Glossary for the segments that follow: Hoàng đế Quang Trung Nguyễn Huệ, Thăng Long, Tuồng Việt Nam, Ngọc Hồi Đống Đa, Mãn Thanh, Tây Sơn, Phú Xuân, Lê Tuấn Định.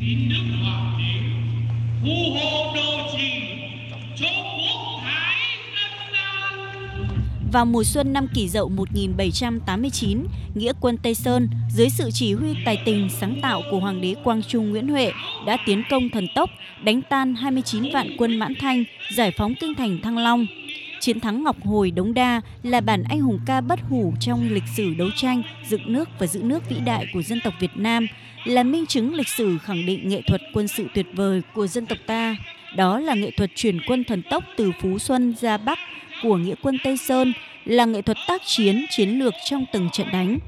xin Đức Hoàng đế phù hộ đô trì cho quốc thái dân an. Vào mùa xuân năm Kỷ Dậu 1789, nghĩa quân Tây Sơn dưới sự chỉ huy tài tình sáng tạo của Hoàng đế Quang Trung Nguyễn Huệ đã tiến công thần tốc, đánh tan 29 vạn quân Mãn Thanh, giải phóng kinh thành Thăng Long. Chiến thắng Ngọc Hồi Đống Đa là bản anh hùng ca bất hủ trong lịch sử đấu tranh dựng nước và giữ nước vĩ đại của dân tộc Việt Nam, là minh chứng lịch sử khẳng định nghệ thuật quân sự tuyệt vời của dân tộc ta. Đó là nghệ thuật chuyển quân thần tốc từ Phú Xuân ra Bắc của nghĩa quân Tây Sơn, là nghệ thuật tác chiến, chiến lược trong từng trận đánh.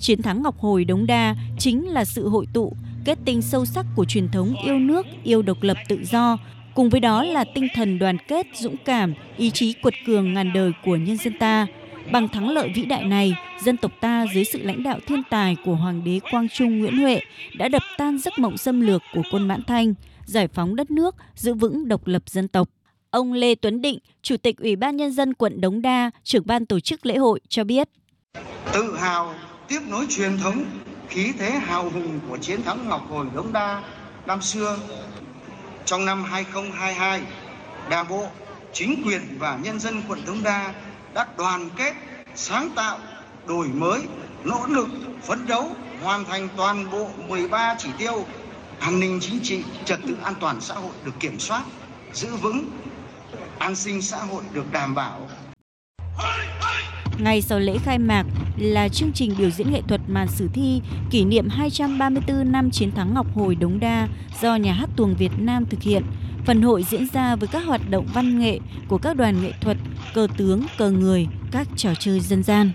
Chiến thắng Ngọc Hồi Đống Đa chính là sự hội tụ, kết tinh sâu sắc của truyền thống yêu nước, yêu độc lập tự do, cùng với đó là tinh thần đoàn kết, dũng cảm, ý chí quật cường ngàn đời của nhân dân ta. Bằng thắng lợi vĩ đại này, dân tộc ta dưới sự lãnh đạo thiên tài của Hoàng đế Quang Trung Nguyễn Huệ đã đập tan giấc mộng xâm lược của quân Mãn Thanh, giải phóng đất nước, giữ vững độc lập dân tộc. Ông Lê Tuấn Định, Chủ tịch Ủy ban Nhân dân quận Đống Đa, trưởng ban tổ chức lễ hội cho biết: Tự hào tiếp nối truyền thống, khí thế hào hùng của chiến thắng Ngọc Hồi Đống Đa năm xưa. Trong năm 2022, Đảng bộ, chính quyền và nhân dân quận Đống Đa đã đoàn kết, sáng tạo, đổi mới, nỗ lực, phấn đấu, hoàn thành toàn bộ 13 chỉ tiêu an ninh chính trị, trật tự an toàn xã hội được kiểm soát, giữ vững, an sinh xã hội được đảm bảo. Ngay sau lễ khai mạc là chương trình biểu diễn nghệ thuật màn sử thi kỷ niệm 234 năm chiến thắng Ngọc Hồi Đống Đa do Nhà hát Tuồng Việt Nam thực hiện. Phần hội diễn ra với các hoạt động văn nghệ của các đoàn nghệ thuật, cờ tướng, cờ người, các trò chơi dân gian.